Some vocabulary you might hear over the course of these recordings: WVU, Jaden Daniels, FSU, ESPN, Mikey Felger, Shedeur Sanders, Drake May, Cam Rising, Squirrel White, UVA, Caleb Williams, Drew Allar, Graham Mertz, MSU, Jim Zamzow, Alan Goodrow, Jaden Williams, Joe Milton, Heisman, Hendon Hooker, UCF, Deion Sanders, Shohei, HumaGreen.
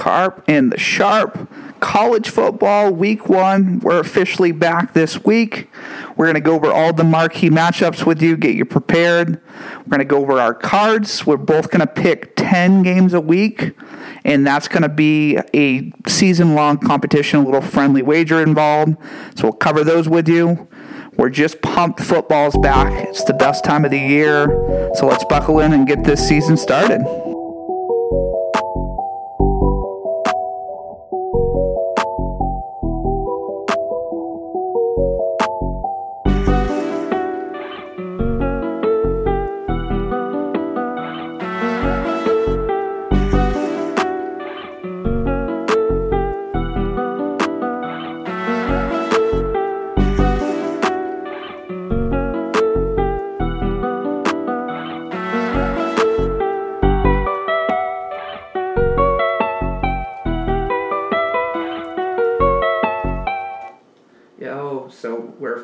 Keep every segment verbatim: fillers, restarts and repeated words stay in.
Carp and the Sharp. College football week one. We're officially back this week. We're going to go over all the marquee matchups with you, get you prepared. We're going to go over our cards. We're both going to pick ten games a week, and that's going to be a season-long competition, a little friendly wager involved. So we'll cover those with you. We're just pumped. Football's back. It's the best time of the year. So let's buckle in and get this season started.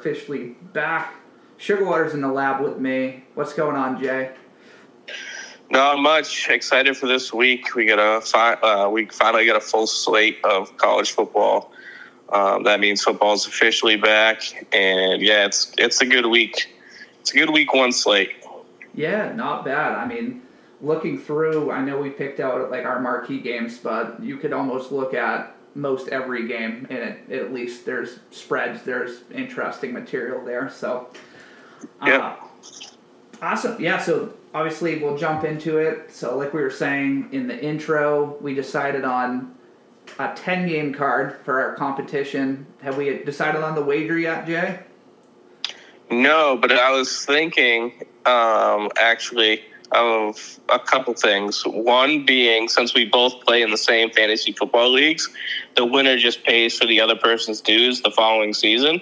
Officially back. Sugarwater's in the lab with me. What's going on, Jay? Not much. Excited for this week. We got a fi- uh, we finally got a full slate of college football. Um, that means football's officially back, and yeah, it's it's a good week. It's a good week one slate. Yeah, not bad. I mean, looking through, I know we picked out like our marquee games, but you could almost look at most every game, and it, at least there's spreads, there's interesting material there. So, uh, yeah, awesome. Yeah, so obviously we'll jump into it. So, like we were saying in the intro, we decided on a ten-game card for our competition. Have we decided on the wager yet, Jay? No, but I was thinking, um, actually, of a couple things. One being, since we both play in the same fantasy football leagues, the winner just pays for the other person's dues the following season.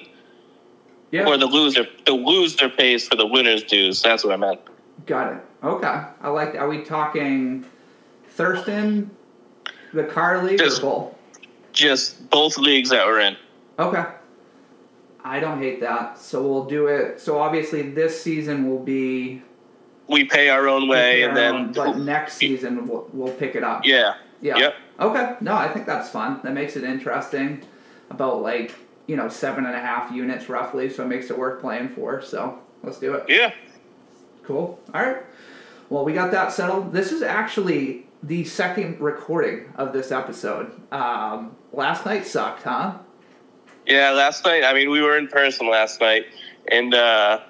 Yeah. Or the loser the loser pays for the winner's dues. That's what I meant. Got it. Okay. I like that. Are we talking Thurston, the car league, just, or both? Just both leagues that we're in. Okay. I don't hate that. So we'll do it. So obviously this season will be... We pay our own way, and then... But next season, we'll, we'll pick it up. Yeah. Yeah. Yep. Okay. No, I think that's fun. That makes it interesting. About, like, you know, seven and a half units, roughly, so it makes it worth playing for. So, let's do it. Yeah. Cool. All right. Well, we got that settled. This is actually the second recording of this episode. Um, last night sucked, huh? Yeah, last night. I mean, we were in person last night, and... uh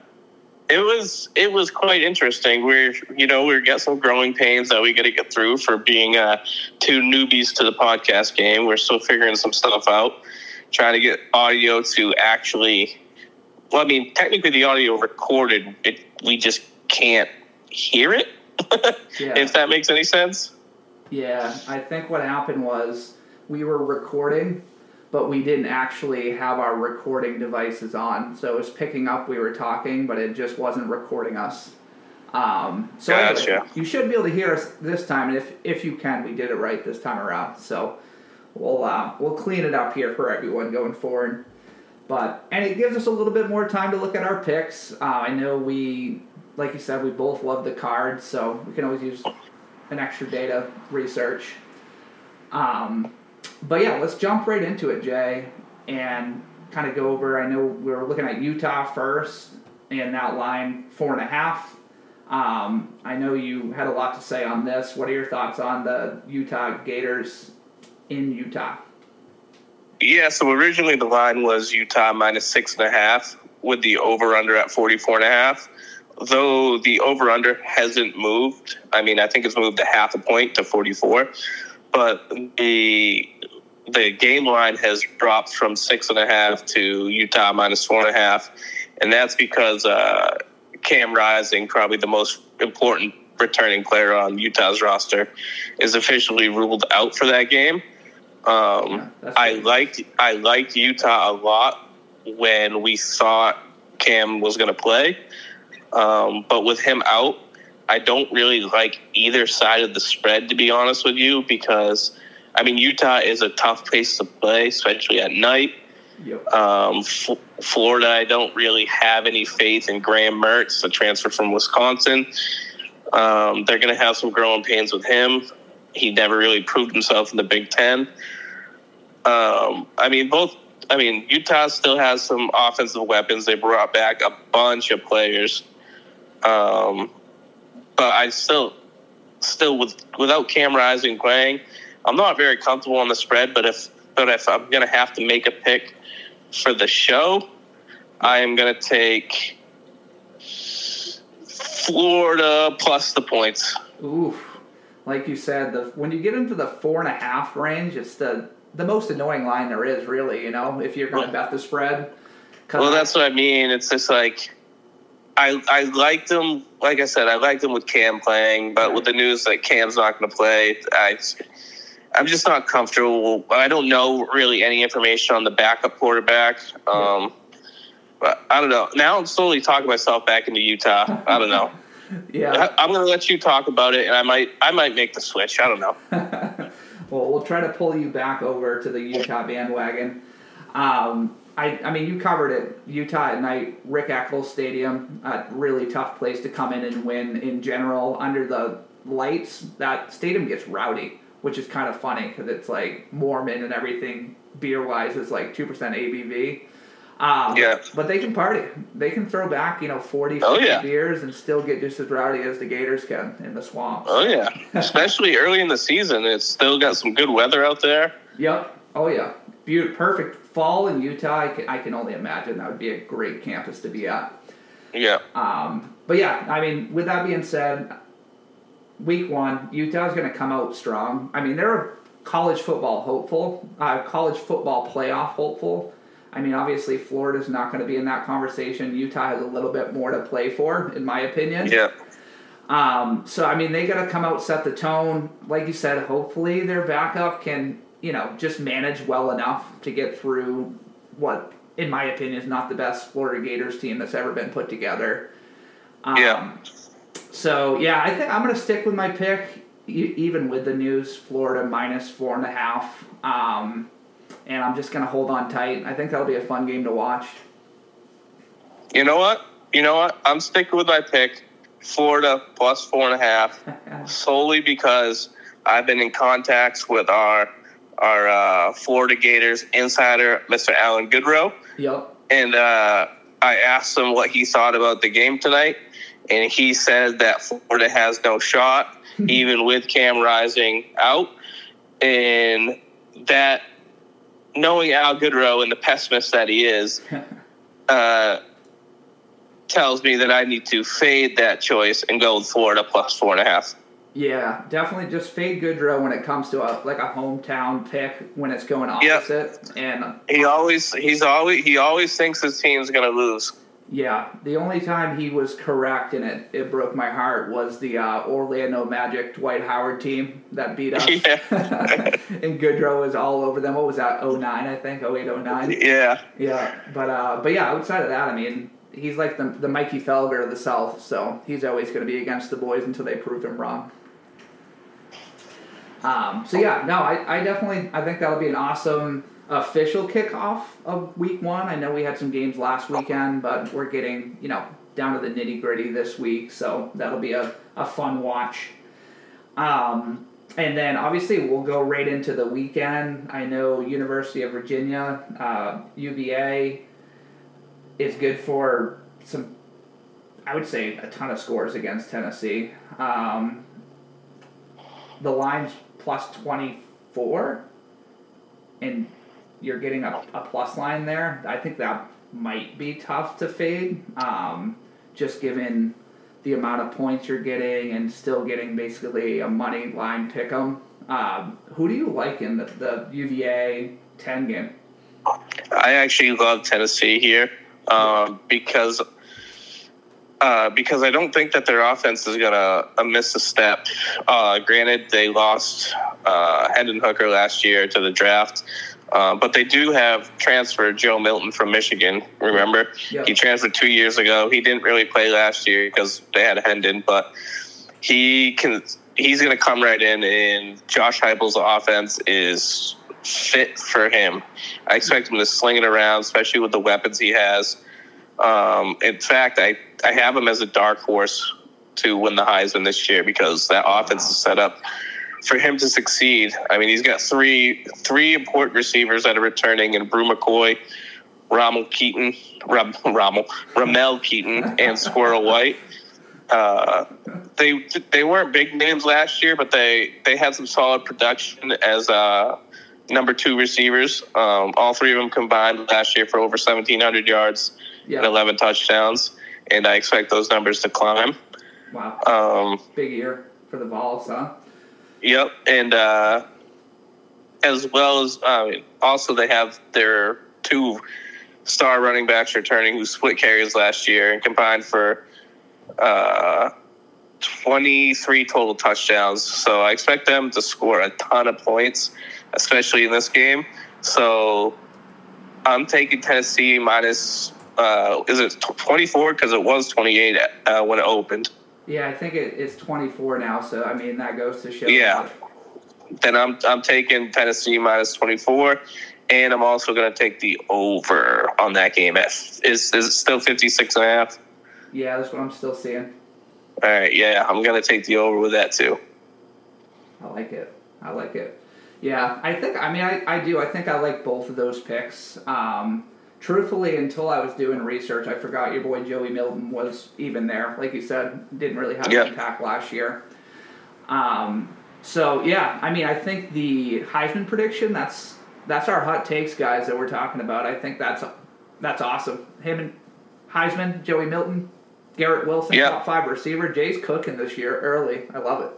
It was it was quite interesting. We're you know we've got some growing pains that we got to get through for being uh, two newbies to the podcast game. We're still figuring some stuff out, trying to get audio to actually. Well, I mean, technically the audio recorded. It, we just can't hear it. Yeah. If that makes any sense. Yeah, I think what happened was we were recording, but we didn't actually have our recording devices on. So it was picking up, we were talking, but it just wasn't recording us. Um, so gotcha. Anyway, you should be able to hear us this time, and if if you can, we did it right this time around. So we'll uh, we'll clean it up here for everyone going forward. But and it gives us a little bit more time to look at our picks. Uh, I know we, like you said, we both love the cards, so we can always use an extra day to research. Um... But yeah, let's jump right into it, Jay, and kind of go over. I know we were looking at Utah first, and that line four and a half. Um, I know you had a lot to say on this. What are your thoughts on the Utah Gators in Utah? Yeah, so originally the line was Utah minus six and a half with the over-under at forty-four and a half. Though the over-under hasn't moved. I mean, I think it's moved a half a point to forty-four. But the the game line has dropped from six and a half to Utah minus four and a half, and that's because uh, Cam Rising, probably the most important returning player on Utah's roster, is officially ruled out for that game. Um, yeah, I liked I liked Utah a lot when we thought Cam was going to play, um, but with him out, I don't really like either side of the spread, to be honest with you, because, I mean, Utah is a tough place to play, especially at night. Yep. Um, F- Florida, I don't really have any faith in Graham Mertz, the transfer from Wisconsin. Um, they're going to have some growing pains with him. he never really proved himself in the Big Ten. Um, I mean, both. I mean, Utah still has some offensive weapons. They brought back a bunch of players, um, but I still, still with without Cam Rising playing, I'm not very comfortable on the spread. But if but if I'm gonna have to make a pick for the show, I am gonna take Florida plus the points. Ooh, like you said, the, when you get into the four and a half range, it's the the most annoying line there is, really. You know, if you're going to bet the spread. Well, that's what I mean. It's just like I I liked him. Like I said, I liked him with Cam playing, but with the news that Cam's not going to play, I I'm just not comfortable. I don't know really any information on the backup quarterback. Um, but I don't know. Now I'm slowly talking myself back into Utah. I don't know. Yeah, I'm going to let you talk about it, and I might I might make the switch. I don't know. Well, we'll try to pull you back over to the Utah bandwagon. Um, I, I mean, you covered it. Utah at night, Rick Eccles Stadium, a really tough place to come in and win in general. Under the lights, that stadium gets rowdy, which is kind of funny because it's like Mormon and everything beer-wise is like two percent A B V. Um, yeah. But they can party. They can throw back, you know, forty, fifty oh, yeah. beers and still get just as rowdy as the Gators can in the swamp. Oh, yeah. Especially early in the season. It's still got some good weather out there. Yep. Oh, yeah. Beautiful. Perfect. Fall in Utah, I can, I can only imagine that would be a great campus to be at. Yeah. Um, but, yeah, I mean, with that being said, week one, Utah's going to come out strong. I mean, they're a college football hopeful, uh, college football playoff hopeful. I mean, obviously, Florida's not going to be in that conversation. Utah has a little bit more to play for, in my opinion. Yeah. Um, so, I mean, they got to come out, set the tone. Like you said, hopefully their backup can, you know, just manage well enough to get through what, in my opinion, is not the best Florida Gators team that's ever been put together. Um, yeah. So, yeah, I think I'm going to stick with my pick, even with the news, Florida minus four and a half. Um And I'm just going to hold on tight. I think that'll be a fun game to watch. You know what? You know what? I'm sticking with my pick, Florida plus four and a half, solely because I've been in contacts with our our uh, Florida Gators insider, Mister Alan Goodrow. Yep. And uh, I asked him what he thought about the game tonight, and he said that Florida has no shot, even with Cam Rising out, and that. Knowing Al Goodrow and the pessimist that he is, uh, tells me that I need to fade that choice and go with Florida plus four and a half. Yeah, definitely just fade Goodrow when it comes to a, like a hometown pick when it's going opposite. Yep. And he always he's always he always thinks his team's going to lose. Yeah, the only time he was correct and it, it broke my heart was the uh, Orlando Magic Dwight Howard team that beat us. Yeah. And Goodrow was all over them. What was that, oh nine, I think, oh eight, oh nine? Yeah. Yeah, but uh, but yeah, outside of that, I mean, he's like the, the Mikey Felger of the South, so he's always going to be against the boys until they prove him wrong. Um. So yeah, no, I, I definitely, I think that'll be an awesome official kickoff of week one. I know we had some games last weekend, but we're getting, you know, down to the nitty gritty this week, so that'll be a, a fun watch. Um, and then obviously we'll go right into the weekend. I know University of Virginia, uh, U V A is good for some, I would say a ton of scores against Tennessee. Um, the line's plus twenty-four and you're getting a, a plus line there. I think that might be tough to fade, um, just given the amount of points you're getting and still getting basically a money line pick 'em. Um, who do you like in the, the U V A ten game? I actually love Tennessee here um, because uh, because I don't think that their offense is going to uh, miss a step. Uh, granted, they lost uh, Hendon Hooker last year to the draft. Uh, but they do have transferred Joe Milton from Michigan, remember? Yep. He transferred two years ago. He didn't really play last year because they had Hendon, but he can. He's going to come right in, and Josh Heupel's offense is fit for him. I expect him to sling it around, especially with the weapons he has. Um, in fact, I, I have him as a dark horse to win the Heisman this year because that offense is set up for him to succeed, I mean, he's got three three important receivers that are returning in Brew McCoy, Rommel Keaton, Rob, Rommel, Rommel Keaton, and Squirrel White. Uh, they they weren't big names last year, but they, they had some solid production as uh, number two receivers. Um, all three of them combined last year for over seventeen hundred yards yeah. and eleven touchdowns, and I expect those numbers to climb. Wow. Um, big year for the Vols, huh? Yep, and uh, as well as uh, also they have their two star running backs returning who split carries last year and combined for uh, twenty-three total touchdowns. So I expect them to score a ton of points, especially in this game. So I'm taking Tennessee minus, uh, is it twenty-four? Because it was twenty-eight uh, when it opened. Yeah, I think it, it's twenty-four now. So, I mean, that goes to show. Yeah. Then I'm I'm taking Tennessee minus twenty-four. And I'm also going to take the over on that game. Is, is it still fifty-six and a half? Yeah, that's what I'm still seeing. All right, yeah, I'm going to take the over with that too. I like it. I like it. Yeah, I think, I mean, I, I do. I think I like both of those picks. Um, truthfully, until I was doing research, I forgot your boy Joey Milton was even there. Like you said, didn't really have an yeah. impact last year. Um, so, yeah, I mean, I think the Heisman prediction, that's... That's our hot takes, guys, that we're talking about. I think that's that's awesome. Him and Heisman, Joey Milton, Garrett Wilson, yep. top five receiver. Jay's cooking this year early. I love it.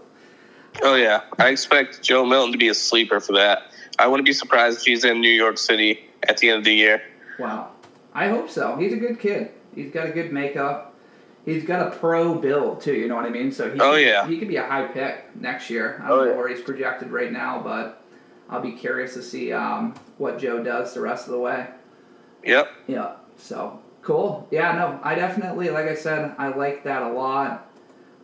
Oh, yeah. I expect Joe Milton to be a sleeper for that. I wouldn't be surprised if he's in New York City at the end of the year. Wow. I hope so. He's a good kid. He's got a good makeup. He's got a pro build, too, you know what I mean? So he oh, could, yeah. he could be a high pick next year. I don't oh, know yeah. where he's projected right now, but... I'll be curious to see um, what Joe does the rest of the way. Yep. Yeah. So, cool. Yeah, no, I definitely, like I said, I like that a lot.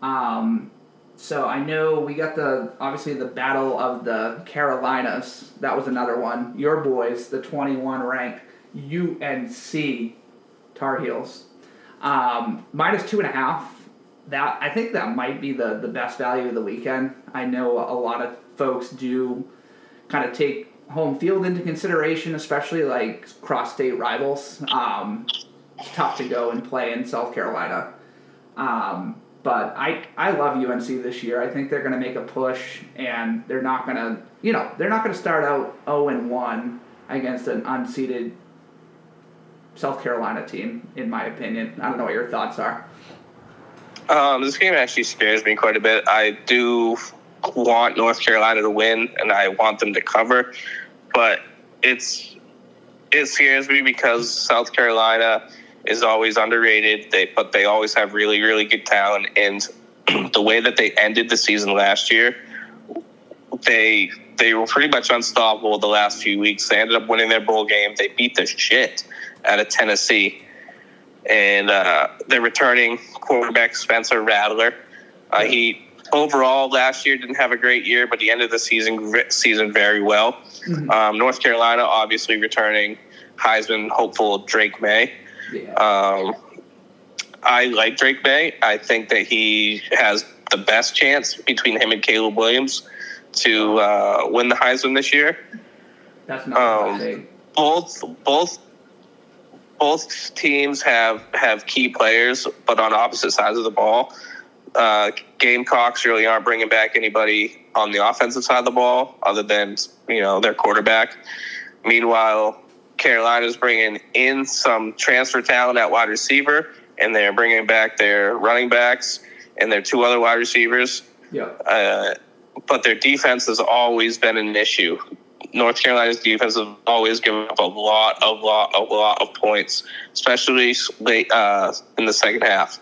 Um, so, I know we got the, obviously, the Battle of the Carolinas. That was another one. Your boys, the twenty-one ranked U N C Tar Heels. Um, minus two and a half. That I think that might be the, the best value of the weekend. I know a lot of folks do... kind of take home field into consideration, especially like cross-state rivals. Um, it's tough to go and play in South Carolina. Um, but I, I love U N C this year. I think they're going to make a push, and they're not going to, you know, they're not going to start out oh and one against an unseeded South Carolina team, in my opinion. I don't know what your thoughts are. Um, this game actually scares me quite a bit. I do... want North Carolina to win, and I want them to cover, but it's it scares me because South Carolina is always underrated. They but they always have really really good talent, and the way that they ended the season last year, they they were pretty much unstoppable the last few weeks. They ended up winning their bowl game. They beat the shit out of Tennessee, and uh, they're returning quarterback Spencer Rattler. Uh, he. Overall, last year didn't have a great year, but he ended the season season very well. Mm-hmm. Um, North Carolina, obviously returning Heisman hopeful Drake May. Yeah. Um, I like Drake May. I think that he has the best chance between him and Caleb Williams to uh, win the Heisman this year. That's not um, bad. Both both both teams have have key players, but on opposite sides of the ball. Uh, Gamecocks really aren't bringing back anybody on the offensive side of the ball other than, you know, their quarterback. Meanwhile, Carolina's bringing in some transfer talent at wide receiver, and they're bringing back their running backs and their two other wide receivers. Yeah. Uh, but their defense has always been an issue. North Carolina's defense has always given up a lot, a lot, a lot of points, especially late, uh, in the second half.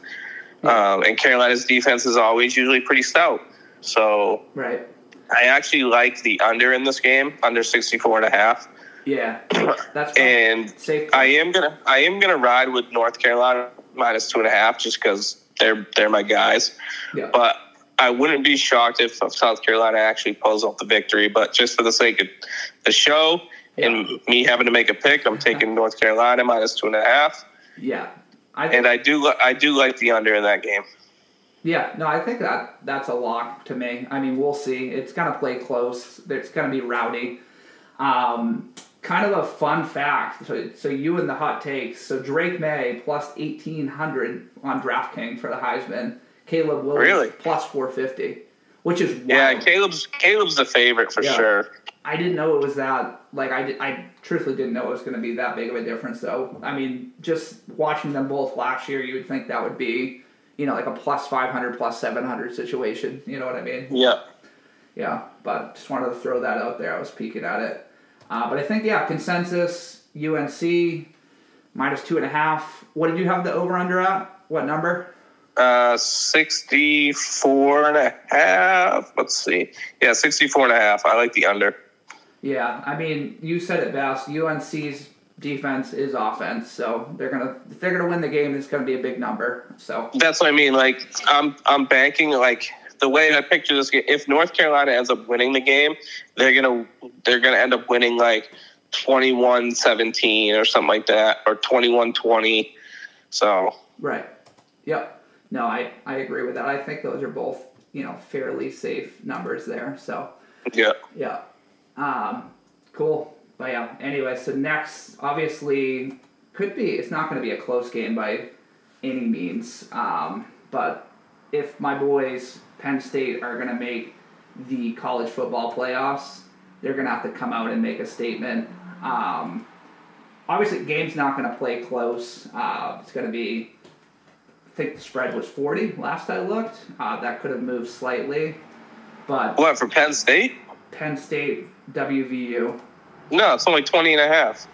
Um, and Carolina's defense is always usually pretty stout. So right. I actually like the under in this game, under sixty-four and a half. Yeah. That's and safe. I am going to I am going to ride with North Carolina minus two and a half just because they're they're my guys. Yeah. But I wouldn't be shocked if South Carolina actually pulls off the victory. But just for the sake of the show yeah. and me having to make a pick, I'm taking North Carolina minus two and a half. Yeah. I and I do, I do like the under in that game. Yeah, no, I think that that's a lock to me. I mean, we'll see. It's going to play close. It's going to be rowdy. Um, kind of a fun fact. So, so you and the hot takes. So Drake May plus eighteen hundred on DraftKings for the Heisman. Caleb Williams really? plus four fifty, which is wild. Yeah, Caleb's Caleb's the favorite for yeah. sure. I didn't know it was that. Like I, did, I truthfully didn't know it was going to be that big of a difference, though. I mean, just watching them both last year, you would think that would be, you know, like a plus five hundred, plus seven hundred situation. You know what I mean? Yeah. Yeah, but just wanted to throw that out there. I was peeking at it. Uh, but I think, yeah, consensus, U N C, minus two and a half. What did you have the over-under at? What number? Uh, sixty-four and a half. Let's see. Yeah, sixty-four and a half. I like the under. Yeah, I mean, you said it best. U N C's defense is offense, so they're gonna if they're gonna win the game. It's gonna be a big number. So that's what I mean. Like I'm I'm banking like the way I picture this game. If North Carolina ends up winning the game, they're gonna they're gonna end up winning like twenty-one seventeen or something like that, or twenty-one twenty. So right, yep. No, I I agree with that. I think those are both, you know, fairly safe numbers there. So yeah, yeah, um, cool. But yeah, anyway, so next, obviously, could be, it's not going to be a close game by any means. Um, but if my boys, Penn State, are going to make the college football playoffs, they're going to have to come out and make a statement. Um, obviously, the game's not going to play close. Uh, it's going to be, I think the spread was forty last I looked. Uh, that could have moved slightly. But what, for Penn State? Penn State, W V U. No, it's only twenty and a half.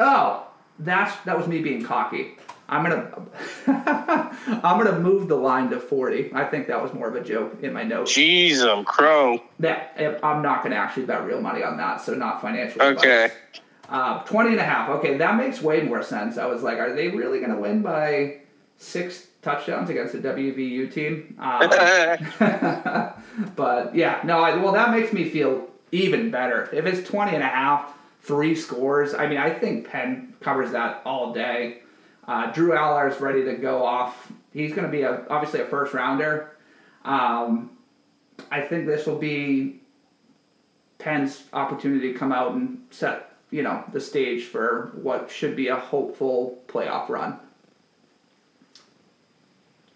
Oh, that's that was me being cocky. I'm gonna I'm gonna move the line to forty. I think that was more of a joke in my notes. Jeez, I'm crow. That I'm not gonna actually bet real money on that, so not financial. Okay. Uh, twenty and a half. Okay, that makes way more sense. I was like, are they really gonna win by six touchdowns against the W V U team? Um, but yeah, no. I, well, that makes me feel even better. If it's twenty and a half, three scores, I mean, I think Penn covers that all day. Uh, Drew Allar is ready to go off. He's going to be, a, obviously, a first-rounder. Um, I think this will be Penn's opportunity to come out and set, you know, the stage for what should be a hopeful playoff run.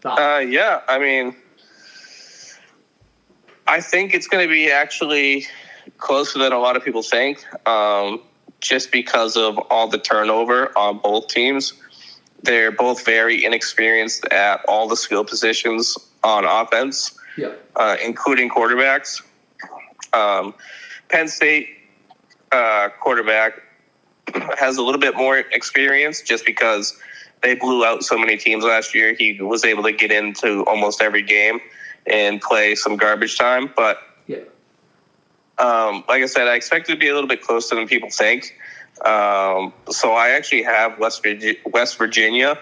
Uh, yeah, I mean, I think it's going to be actually closer than a lot of people think, um, just because of all the turnover on both teams. They're both very inexperienced at all the skill positions on offense, yeah. uh, including quarterbacks. Um, Penn State uh, quarterback has a little bit more experience just because they blew out so many teams last year. He was able to get into almost every game and play some garbage time, but Um, like I said, I expect it to be a little bit closer than people think. Um, so I actually have West Virginia, West Virginia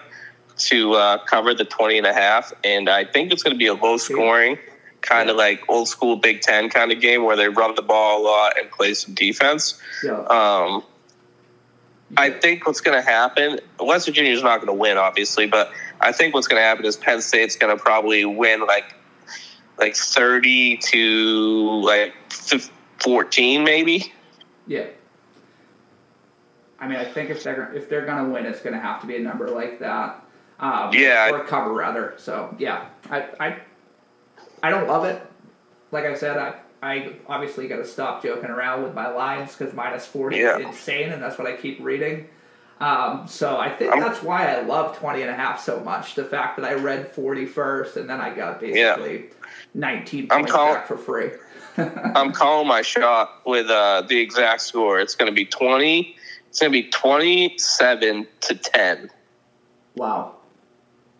to uh, cover the twenty and a half, and I think it's going to be a low-scoring, kind of yeah. like old-school Big Ten kind of game where they run the ball a lot and play some defense. Yeah. Um, yeah. I think what's going to happen, West Virginia's not going to win, obviously, but I think what's going to happen is Penn State's going to probably win like like thirty to like fifty. fourteen, maybe. Yeah. I mean, I think if they're if they're gonna win, it's gonna have to be a number like that. Um, yeah. Or cover rather. So yeah, I I I don't love it. Like I said, I I obviously got to stop joking around with my lines because minus forty yeah. is insane, and that's what I keep reading. Um, so I think I'm, that's why I love twenty and a half so much. The fact that I read forty first, and then I got basically yeah. nineteen points call- back for free. I'm calling my shot with uh, the exact score. It's going to be twenty. It's going to be twenty-seven to ten. Wow,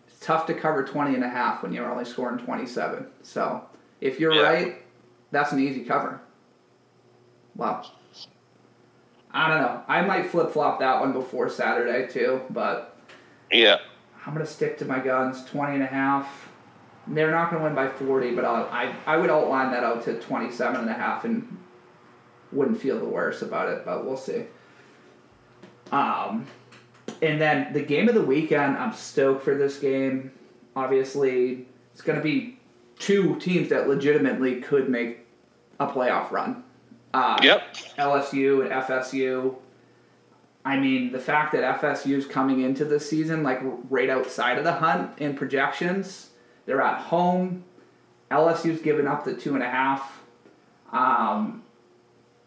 it's tough to cover twenty and a half when you're only scoring twenty-seven. So if you're yeah. right, that's an easy cover. Wow. I don't know. I might flip flop that one before Saturday too, but yeah, I'm going to stick to my guns. twenty and a half. They're not going to win by forty, but I'll, I I would outline that out to twenty-seven and a half and wouldn't feel the worst about it, but we'll see. Um, and then the game of the weekend, I'm stoked for this game. obviously it's going to be two teams that legitimately could make a playoff run. Uh, yep. L S U and F S U. I mean, the fact that F S U is coming into this season like right outside of the hunt in projections. They're at home. L S U's given up the two and a half. Um,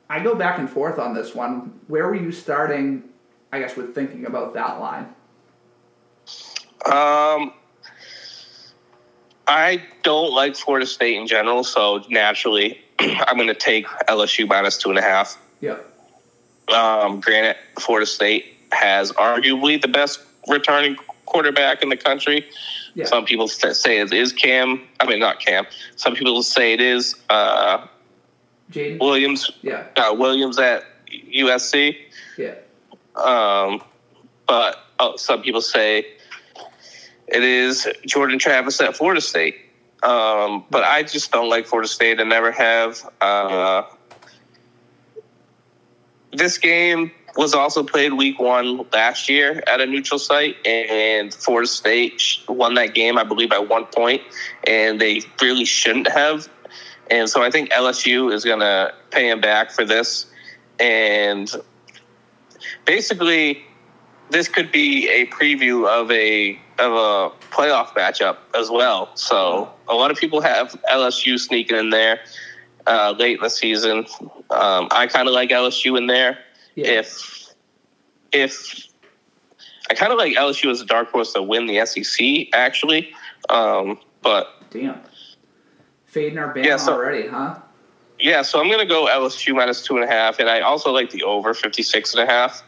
I go back and forth on this one. Where were you starting, I guess, with thinking about that line? Um, I don't like Florida State in general, so naturally I'm going to take L S U minus two and a half. Yeah. Um, granted, Florida State has arguably the best returning quarterback in the country. Yeah. Some people say it is Cam. I mean, not Cam. Some people say it is uh, Jaden Williams. Yeah. Uh, Williams at U S C. Yeah. Um, but oh, some people say it is Jordan Travis at Florida State. Um, but I just don't like Florida State. I never have. Uh, this game was also played week one last year at a neutral site, and Florida State won that game, I believe, by one point, and they really shouldn't have. And so I think L S U is going to pay them back for this. And basically, this could be a preview of a of a playoff matchup as well. So a lot of people have L S U sneaking in there uh, late in the season. Um, I kind of like L S U in there. Yeah. If if I kind of like L S U as a dark horse to win the S E C, actually. Um, but damn, fading our band yeah, so, already, huh? Yeah, so I'm gonna go L S U minus two and a half, and I also like the over fifty-six and a half.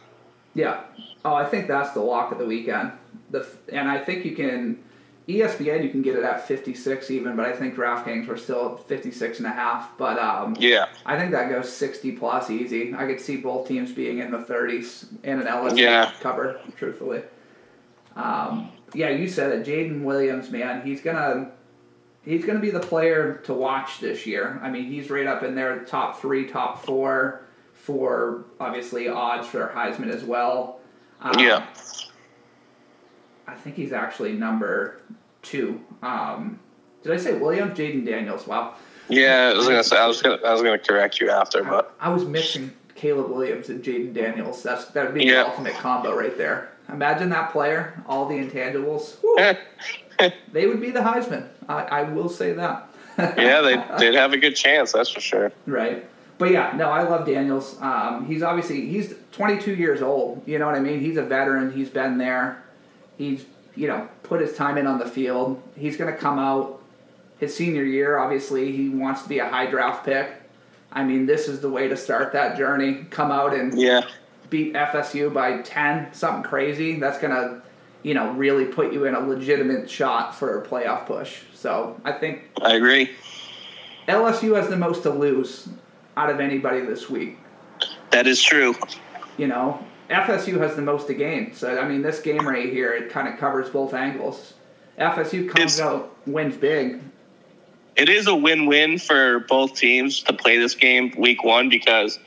Yeah. Oh, I think that's the lock of the weekend. The and I think you can E S P N you can get it at fifty-six even, but I think DraftKings were still at fifty-six and a half. But um, yeah, I think that goes sixty plus easy. I could see both teams being in the thirties and an L S U yeah. cover, truthfully. Um, yeah, you said it, Jaden Williams, man. He's gonna he's gonna be the player to watch this year. I mean, he's right up in there, top three, top four for obviously odds for Heisman as well. Um, yeah, I think he's actually number two. Um, did I say Williams? Jaden Daniels. Wow. Yeah, I was gonna say I was gonna I was gonna correct you after, but I, I was mixing Caleb Williams and Jaden Daniels. That's that would be yeah. the ultimate combo right there. Imagine that player, all the intangibles. They would be the Heisman. I, I will say that. yeah, they they'd have a good chance. That's for sure. Right. But yeah, no, I love Daniels. Um, he's obviously, he's twenty-two years old. You know what I mean? He's a veteran. He's been there. He's, you know, put his time in on the field. He's going to come out his senior year. Obviously, he wants to be a high draft pick. I mean, this is the way to start that journey. Come out and yeah. beat F S U by ten, something crazy. That's going to, you know, really put you in a legitimate shot for a playoff push. So I think. I agree. L S U has the most to lose out of anybody this week. That is true. You know, F S U has the most to gain. So, I mean, this game right here, it kind of covers both angles. F S U comes it's, out, wins big. It is a win-win for both teams to play this game week one because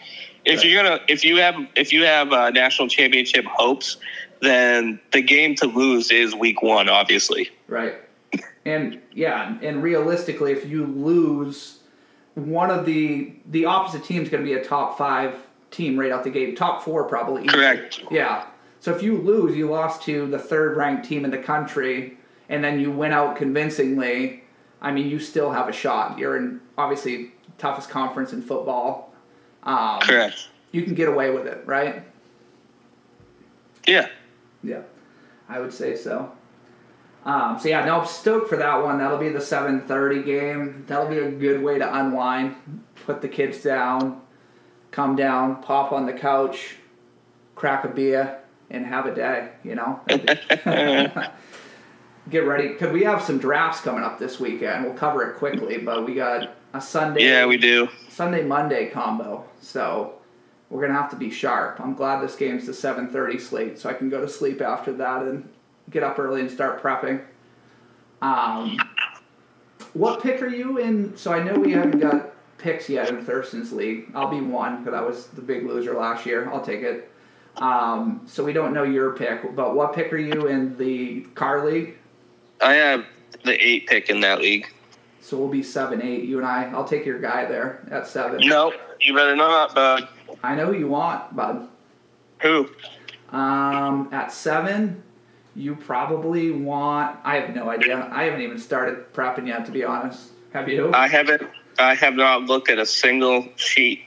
if right. you're gonna, if you have, if you have uh, national championship hopes, then the game to lose is week one, obviously. Right. And yeah, and realistically, if you lose, one of the the opposite team is going to be a top five team right out the gate, top four probably. Easy. Correct. Yeah. So if you lose, you lost to the third ranked team in the country, and then you win out convincingly. I mean, you still have a shot. You're in obviously toughest conference in football. Um, Correct. You can get away with it, right? Yeah. Yeah, I would say so. Um, so, yeah, no, I'm stoked for that one. That'll be the seven thirty game. That'll be a good way to unwind, put the kids down, come down, pop on the couch, crack a beer, and have a day, you know? Get ready. Could we have some drafts coming up this weekend? We'll cover it quickly, but we got a Sunday. Yeah, we do. Sunday-Monday combo. So we're going to have to be sharp. I'm glad this game's the seven thirty slate, so I can go to sleep after that and get up early and start prepping. Um, what pick are you in? So I know we haven't got picks yet in Thurston's league. I'll be one because I was the big loser last year. I'll take it. Um, so we don't know your pick, but what pick are you in the car league? I have the eight pick in that league. So we'll be seven, eight. You and I. I'll take your guy there at seven. No, you better not, bud. I know you want, bud. Who? Um, at seven, you probably want. I have no idea. I haven't even started prepping yet, to be honest. Have you? I haven't. I have not looked at a single sheet.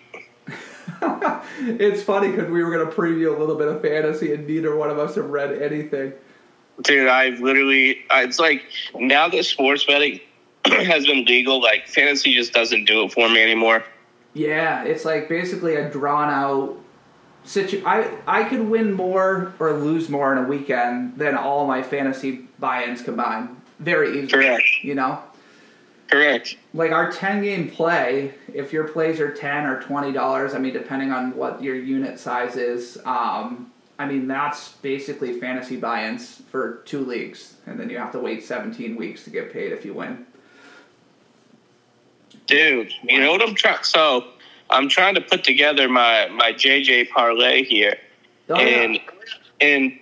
It's funny because we were going to preview a little bit of fantasy, and neither one of us have read anything. Dude, I've literally. It's like now that sports betting has been legal, like fantasy just doesn't do it for me anymore. Yeah, it's like basically a drawn out situ. I I could win more or lose more in a weekend than all my fantasy buy-ins combined, very easily. Correct. You know. Correct. Like our ten game play, if your plays are ten or twenty dollars, I mean, depending on what your unit size is, um, I mean that's basically fantasy buy-ins for two leagues, and then you have to wait seventeen weeks to get paid if you win. Dude, you know what I'm trying? So I'm trying to put together my, my J J parlay here, oh, and yeah. and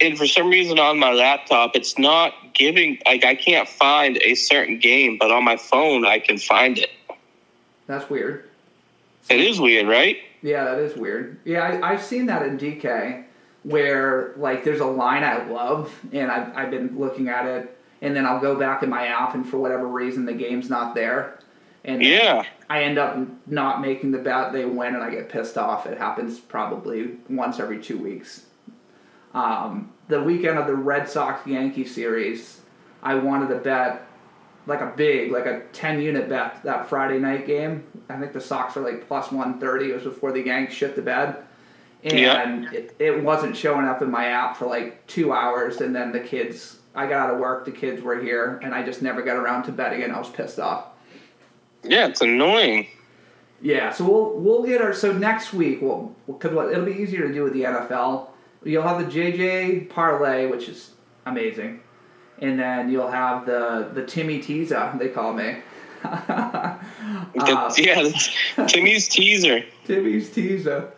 and for some reason on my laptop it's not giving. Like I can't find a certain game, but on my phone I can find it. That's weird. It is weird, right? Yeah, that is weird. Yeah, I, I've seen that in D K where like there's a line I love, and I've I've been looking at it. And then I'll go back in my app, and for whatever reason, the game's not there. And yeah. I end up not making the bet. They win, and I get pissed off. It happens probably once every two weeks. Um, the weekend of the Red Sox-Yankee series, I wanted to bet like a big, like a ten-unit bet that Friday night game. I think the Sox are like plus one thirty. It was before the Yanks shit the bed. And yeah. it, it wasn't showing up in my app for like two hours, and then the kids... I got out of work, the kids were here, and I just never got around to betting, and I was pissed off. Yeah, it's annoying. Yeah, so we'll we'll get our so next week we'll because we'll, it'll be easier to do with the N F L. You'll have the J J parlay, which is amazing, and then you'll have the the Timmy Teaser, they call me. uh, yeah, Timmy's Teaser. Timmy's Teaser.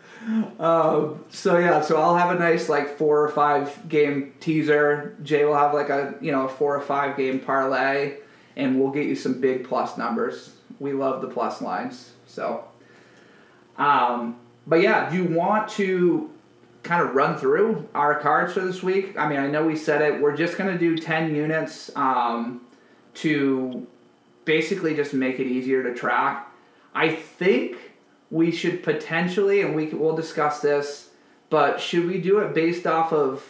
Um, so yeah, so I'll have a nice like four or five game teaser. Jay will have like a you know a four or five game parlay, and we'll get you some big plus numbers. We love the plus lines. So, um, but yeah, do you want to kind of run through our cards for this week? I mean, I know we said it. We're just gonna do ten units um, to basically just make it easier to track. I think. We should potentially, and we we'll discuss this, but should we do it based off of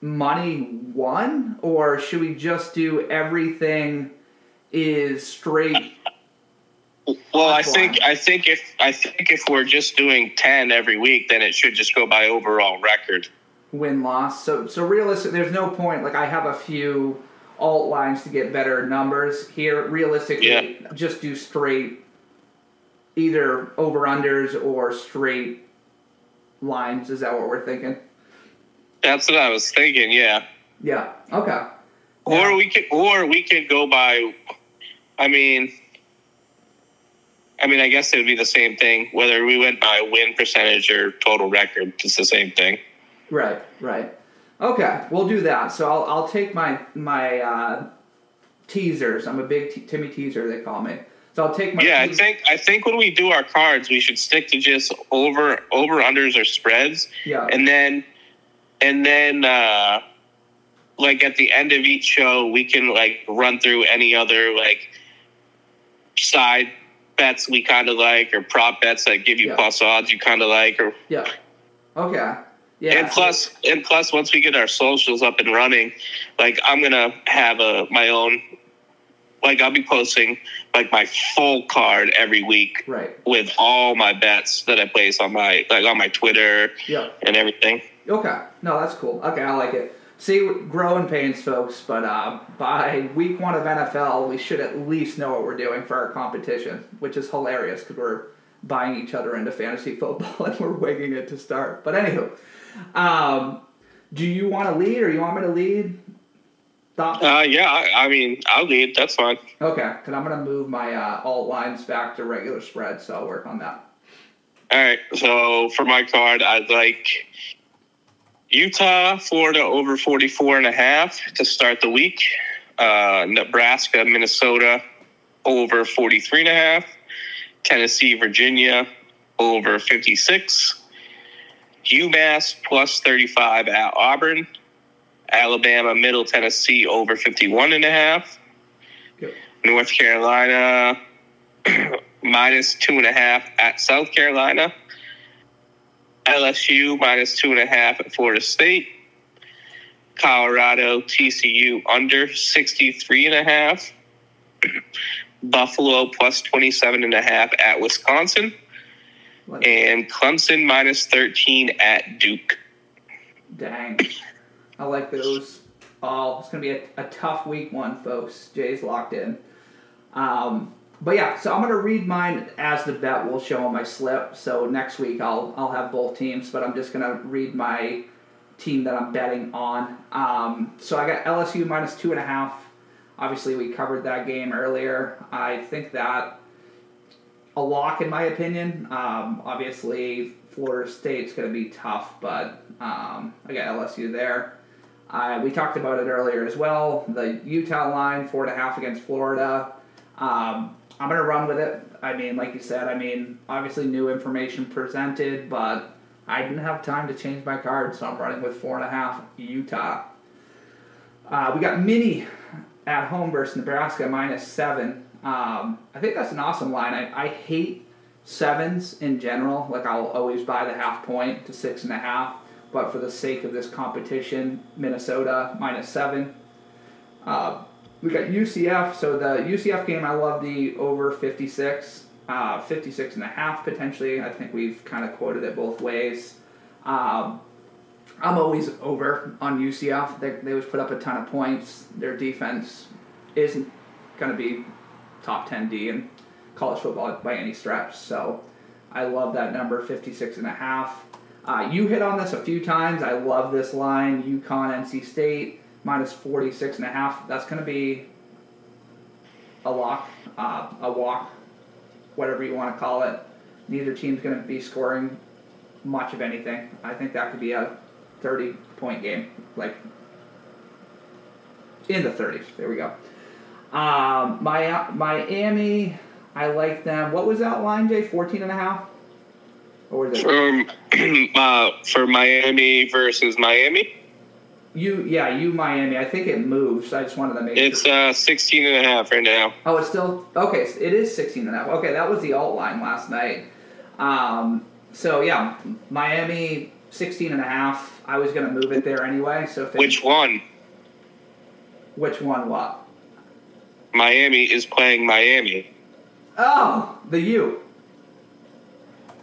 money won, or should we just do everything is straight? Well, I think I think if I think if we're just doing ten every week, then it should just go by overall record, win loss. So so realistic. There's no point. Like I have a few alt lines to get better numbers here. Realistically, yeah. Just do straight. Either over-unders or straight lines. Is that what we're thinking? That's what I was thinking, yeah. Yeah, okay. Or yeah. we could or we could go by, I mean, I mean, I guess it would be the same thing. Whether we went by win percentage or total record, it's the same thing. Right, right. Okay, we'll do that. So I'll, I'll take my, my uh, teasers. I'm a big t- Timmy Teaser, they call me. So I'll take my yeah, team. I think I think when we do our cards, we should stick to just over over unders or spreads. Yeah. And then and then uh, like at the end of each show, we can like run through any other like side bets we kind of like or prop bets that give you yeah. plus odds you kind of like or yeah. Okay. Yeah. And plus and plus once we get our socials up and running, like I'm going to have a my own like I'll be posting like my full card every week, right. With all my bets that I place on my like on my Twitter yeah. and everything. Okay, no, that's cool. Okay, I like it. See, growing pains, folks. But uh, by week one of N F L, we should at least know what we're doing for our competition, which is hilarious because we're buying each other into fantasy football and we're winging it to start. But anywho, um, do you want to lead or you want me to lead? Uh, yeah, I, I mean, I'll lead. That's fine. Okay, because I'm going to move my uh, alt lines back to regular spread, so I'll work on that. All right, so for my card, I'd like Utah, Florida over forty-four and a half to start the week. Uh, Nebraska, Minnesota over forty-three and a half. Tennessee, Virginia over fifty-six. UMass plus thirty-five at Auburn. Alabama, Middle Tennessee over fifty-one and a half. Yep. North Carolina minus two and a half at South Carolina. L S U minus two and a half at Florida State. Colorado, T C U under sixty-three and a half. Buffalo plus twenty-seven and a half at Wisconsin. What? And Clemson minus thirteen at Duke. Dang. I like those all. It's going to be a, a tough week one, folks. Jay's locked in. Um, but yeah, so I'm going to read mine as the bet will show on my slip. So next week I'll I'll have both teams, but I'm just going to read my team that I'm betting on. Um, so I got L S U minus two and a half. Obviously, we covered that game earlier. I think that a lock in my opinion. Um, obviously, Florida State's going to be tough, but um, I got L S U there. Uh, we talked about it earlier as well. The Utah line, four and a half against Florida. Um, I'm going to run with it. I mean, like you said, I mean, obviously new information presented, but I didn't have time to change my card, so I'm running with four and a half Utah. Uh, we got Mini at home versus Nebraska, minus seven. Um, I think that's an awesome line. I, I hate sevens in general. Like, I'll always buy the half point to six and a half. But for the sake of this competition, Minnesota, minus seven. Uh, we got U C F. So the U C F game, I love the over fifty-six. Uh, fifty-six and a half, potentially. I think we've kind of quoted it both ways. Um, I'm always over on U C F. They, they always put up a ton of points. Their defense isn't going to be top ten D in college football by any stretch. So I love that number, fifty-six and a half. Uh, you hit on this a few times. I love this line. UConn, N C State, minus forty-six and a half. That's going to be a lock, uh, a walk, whatever you want to call it. Neither team's going to be scoring much of anything. I think that could be a thirty-point game, like in the thirties. There we go. Um, my, Miami, I like them. What was that line, Jay? fourteen and a half? Or for, uh, for Miami versus Miami? You Yeah, you Miami. I think it moves. I just wanted to make it's, sure. It's uh, sixteen and a half right now. Oh, it's still – okay, it is sixteen and a half. Okay, that was the alt line last night. Um, so, yeah, Miami, sixteen and a half. I was going to move it there anyway. So if Which it, one? Which one what? Miami is playing Miami. Oh, the U.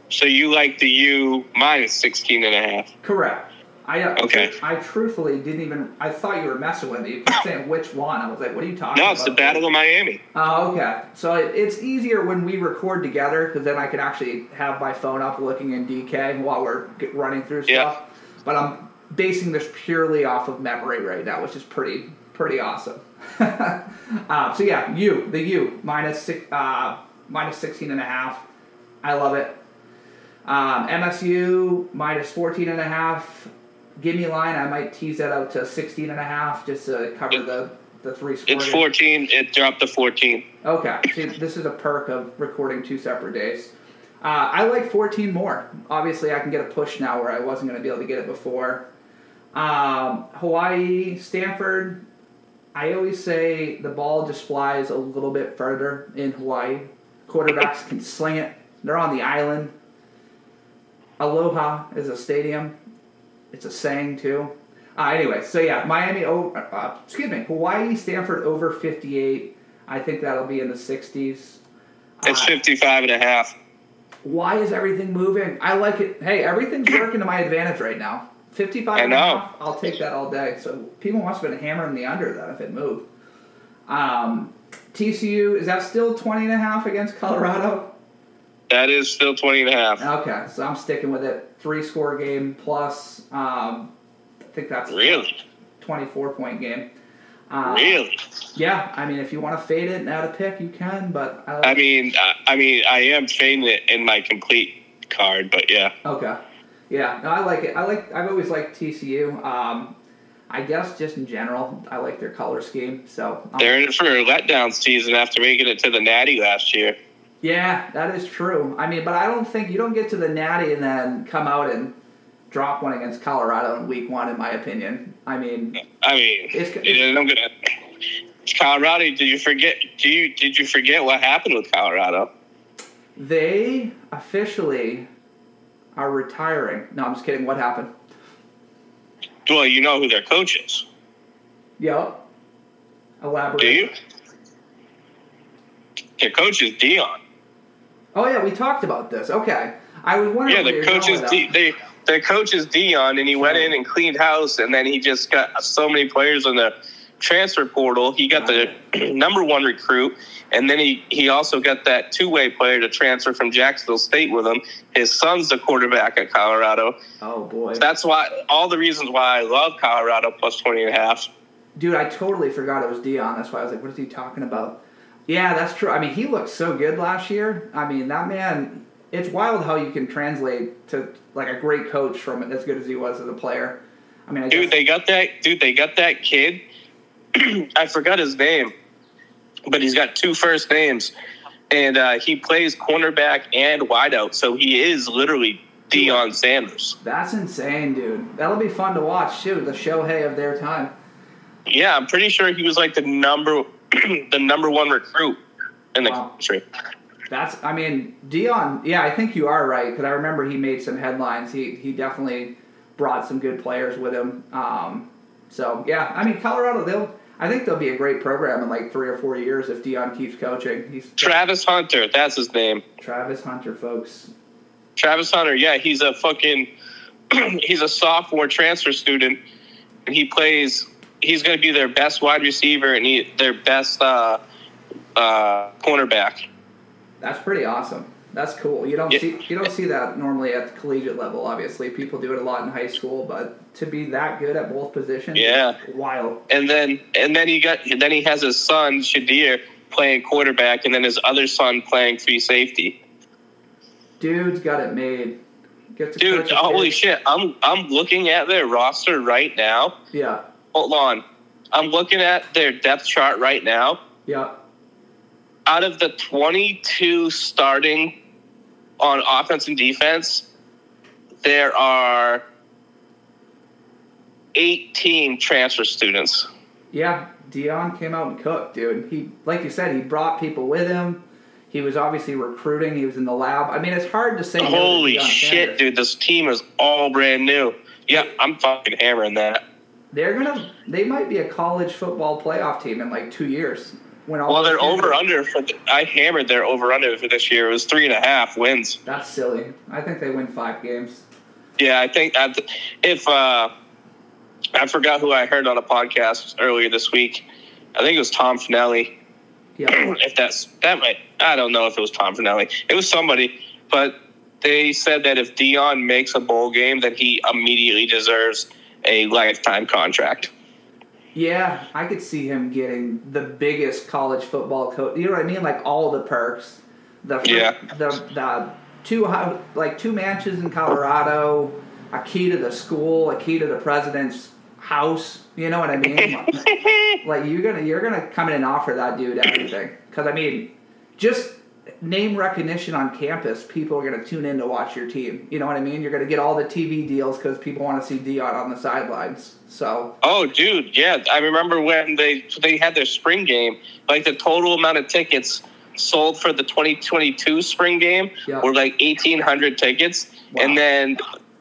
So you like the U minus sixteen and a half? Correct. I uh, okay. I truthfully didn't even. I thought you were messing with me. You kept saying which one. I was like, what are you talking about? No, it's about the Battle of Miami. Oh, uh, okay. So it, it's easier when we record together because then I can actually have my phone up looking in D K while we're get, running through stuff. Yeah. But I'm basing this purely off of memory right now, which is pretty pretty awesome. uh, so yeah, U the U minus six uh, minus sixteen and a half. I love it. Um, M S U minus fourteen and a half. Gimme line. I might tease that out to sixteen and a half just to cover it, the, the three scores. It's fourteen. It dropped to fourteen. Okay. See, this is a perk of recording two separate days. Uh, I like fourteen more. Obviously, I can get a push now where I wasn't going to be able to get it before. Um, Hawaii, Stanford. I always say the ball just flies a little bit further in Hawaii. Quarterbacks can sling it. They're on the island. Aloha is a stadium. It's a saying, too. Uh, anyway, so yeah, Miami, over, uh, excuse me, Hawaii, Stanford over fifty-eight. I think that'll be in the sixties. Uh, it's fifty-five and a half. Why is everything moving? I like it. Hey, everything's working to my advantage right now. fifty-five and a half, I'll take that all day. So people must have been hammering the under, though, if it moved. Um, T C U, is that still twenty and a half against Colorado? That is still twenty and a half. Okay, so I'm sticking with it. Three-score game plus, um, I think that's really a twenty-four-point game. Uh, really? Yeah, I mean, if you want to fade it and add a pick, you can, but... I, like I mean, I, I mean, I am fading it in my complete card, but yeah. Okay. Yeah, no, I like it. I like. I've always liked T C U. Um, I guess just in general, I like their color scheme. So um, they're in for a letdown season after making it to the Natty last year. Yeah, that is true. I mean, but I don't think you don't get to the Natty and then come out and drop one against Colorado in Week One, in my opinion. I mean, I mean, it's, it's, you know, I'm gonna. Colorado, do you forget? Do you did you forget what happened with Colorado? They officially are retiring. No, I'm just kidding. What happened? Well, you know who their coach is. Yep. Elaborate. Do you? Their coach is Deion. Oh yeah, we talked about this. Okay, I was wondering. Yeah, the coach is De- they. Their coach is Deion, and he went in and cleaned house, and then he just got so many players in the transfer portal. He got the number one recruit, and then he, he also got that two-way player to transfer from Jacksonville State with him. His son's the quarterback at Colorado. Oh, boy. So that's why all the reasons why I love Colorado plus twenty and a half. Dude, I totally forgot it was Deion. That's why I was like, what is he talking about? Yeah, that's true. I mean, he looked so good last year. I mean, that man... It's wild how you can translate to like a great coach from it as good as he was as a player. I mean, I dude, guess- they got that dude. They got that kid. I forgot his name, but he's got two first names, and uh, he plays cornerback and wideout. So he is literally Deion Sanders. That's insane, dude. That'll be fun to watch too. The Shohei of their time. Yeah, I'm pretty sure he was like the number the number one recruit in the wow. country. That's, I mean, Deion, yeah, I think you are right, because I remember he made some headlines. He he definitely brought some good players with him. Um, so, yeah, I mean, Colorado, they'll, I think they'll be a great program in like three or four years if Deion keeps coaching. He's Travis Hunter, that's his name. Travis Hunter, folks. Travis Hunter, yeah, he's a fucking, he's a sophomore transfer student, and he plays, he's going to be their best wide receiver and he, their best uh, uh, cornerback. That's pretty awesome. That's cool. You don't yeah. see you don't see that normally at the collegiate level. Obviously, people do it a lot in high school, but to be that good at both positions, yeah, wild. And then and then he got then he has his son Shedeur playing quarterback, and then his other son playing free safety. Dude's got it made. Dude, holy shit! I'm I'm looking at their roster right now. Yeah. Hold on, I'm looking at their depth chart right now. Yeah. Out of the twenty-two starting on offense and defense, there are eighteen transfer students. Yeah, Deion came out and cooked, dude. He, like you said, he brought people with him. He was obviously recruiting. He was in the lab. I mean, it's hard to say. Holy shit, dude! This team is all brand new. Yeah, I'm fucking hammering that. They're gonna. They might be a college football playoff team in like two years. Well, their over-under, the, I hammered their over-under for this year. It was three and a half wins. That's silly. I think they win five games. Yeah, I think I, if uh, – I forgot who I heard on a podcast earlier this week. I think it was Tom Finnelli. Yeah. if that's – that might – I don't know if it was Tom Finnelli. It was somebody. But they said that if Deion makes a bowl game, then he immediately deserves a lifetime contract. Yeah, I could see him getting the biggest college football coach. You know what I mean? Like all the perks, the free, yeah. the the two like two mansions in Colorado, a key to the school, a key to the president's house. You know what I mean? like, like you're gonna you're gonna come in and offer that dude everything. Because I mean, just name recognition on campus, people are gonna tune in to watch your team. You know what I mean? You're gonna get all the T V deals because people want to see Deion on the sidelines. So. Oh, dude, yeah. I remember when they they had their spring game. Like the total amount of tickets sold for the twenty twenty-two spring game yep. were like eighteen hundred tickets, wow. and then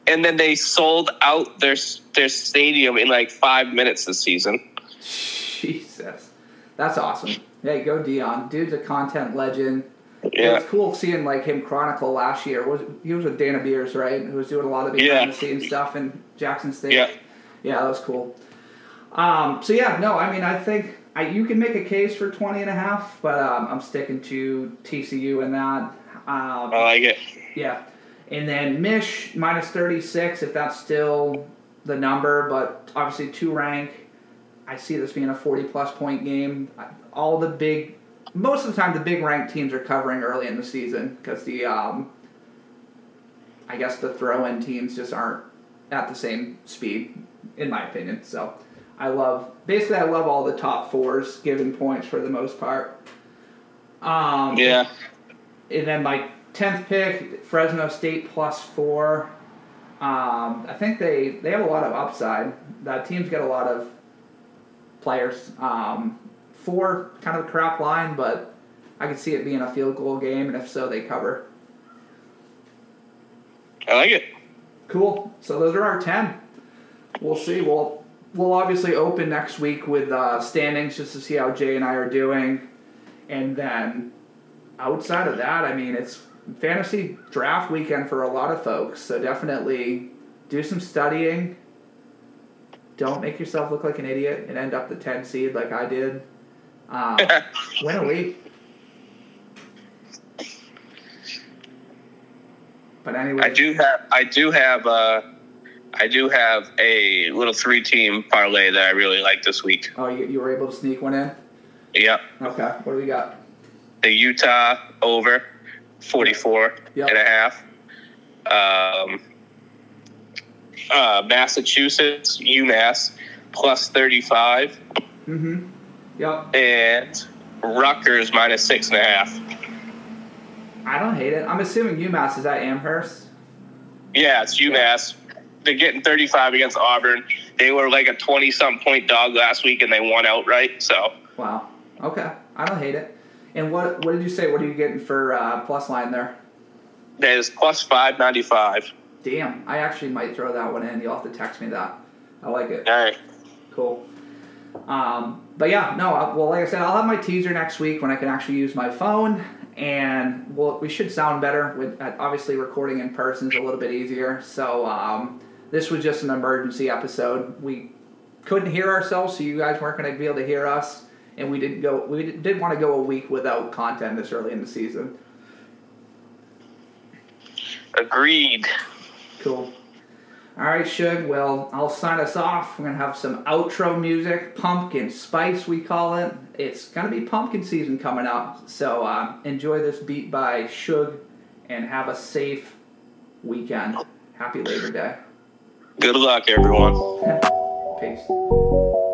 and then they sold out their their stadium in like five minutes this season. Jesus, that's awesome. Hey, go Deion, dude's a content legend. Yeah. It's cool seeing like him chronicle last year. Was he was with Dana Beers, right? Who was doing a lot of behind the scenes yeah. stuff in Jackson State. Yeah, yeah, that was cool. Um, so yeah, no, I mean, I think I, you can make a case for twenty and a half, but um, I'm sticking to T C U in that. Um, I like it. Yeah, and then Mish minus thirty-six if that's still the number, but obviously two rank. I see this being a forty-plus point game. All the big. Most of the time, the big ranked teams are covering early in the season because the um, I guess the throw-in teams just aren't at the same speed, in my opinion. So I love, basically I love all the top fours giving points for the most part. Um, yeah. And then my tenth pick, Fresno State plus four. Um, I think they, they have a lot of upside. That team's got a lot of players. Um, four, kind of a crap line, but I could see it being a field goal game, and if so, they cover. I like it. Cool. So those are our ten. We'll see. We'll we'll obviously open next week with uh, standings just to see how Jay and I are doing. And then outside of that, I mean, it's fantasy draft weekend for a lot of folks. So definitely do some studying. Don't make yourself look like an idiot and end up the ten seed like I did. Um, win a week. But anyway, I do have I do have uh, I do have a little three team parlay that I really like this week. Oh, you, you were able to sneak one in? Yep. Okay. What do we got? The Utah over forty-four yep. and a half. Um, uh, Massachusetts UMass plus thirty-five. Mm-hmm. Yep. And Rutgers minus six and a half. I don't hate it. I'm assuming UMass is at Amherst. Yeah, it's UMass. Yeah. They're getting thirty-five against Auburn. They were like a twenty-something point dog last week, and they won outright. So. Wow. Okay. I don't hate it. And what what did you say? What are you getting for uh, plus line there? There's plus five ninety-five. Damn. I actually might throw that one in. You'll have to text me that. I like it. All right. Cool. Um, but, yeah, no, well, like I said, I'll have my teaser next week when I can actually use my phone. And we'll, we should sound better. With obviously, recording in person is a little bit easier. So um, this was just an emergency episode. We couldn't hear ourselves, so you guys weren't going to be able to hear us. And we didn't go. We did want to go a week without content this early in the season. Agreed. Cool. All right, Shug. Well, I'll sign us off. We're going to have some outro music, pumpkin spice we call it. It's going to be pumpkin season coming up, so uh, enjoy this beat by Shug and have a safe weekend. Happy Labor Day. Good luck, everyone. Peace.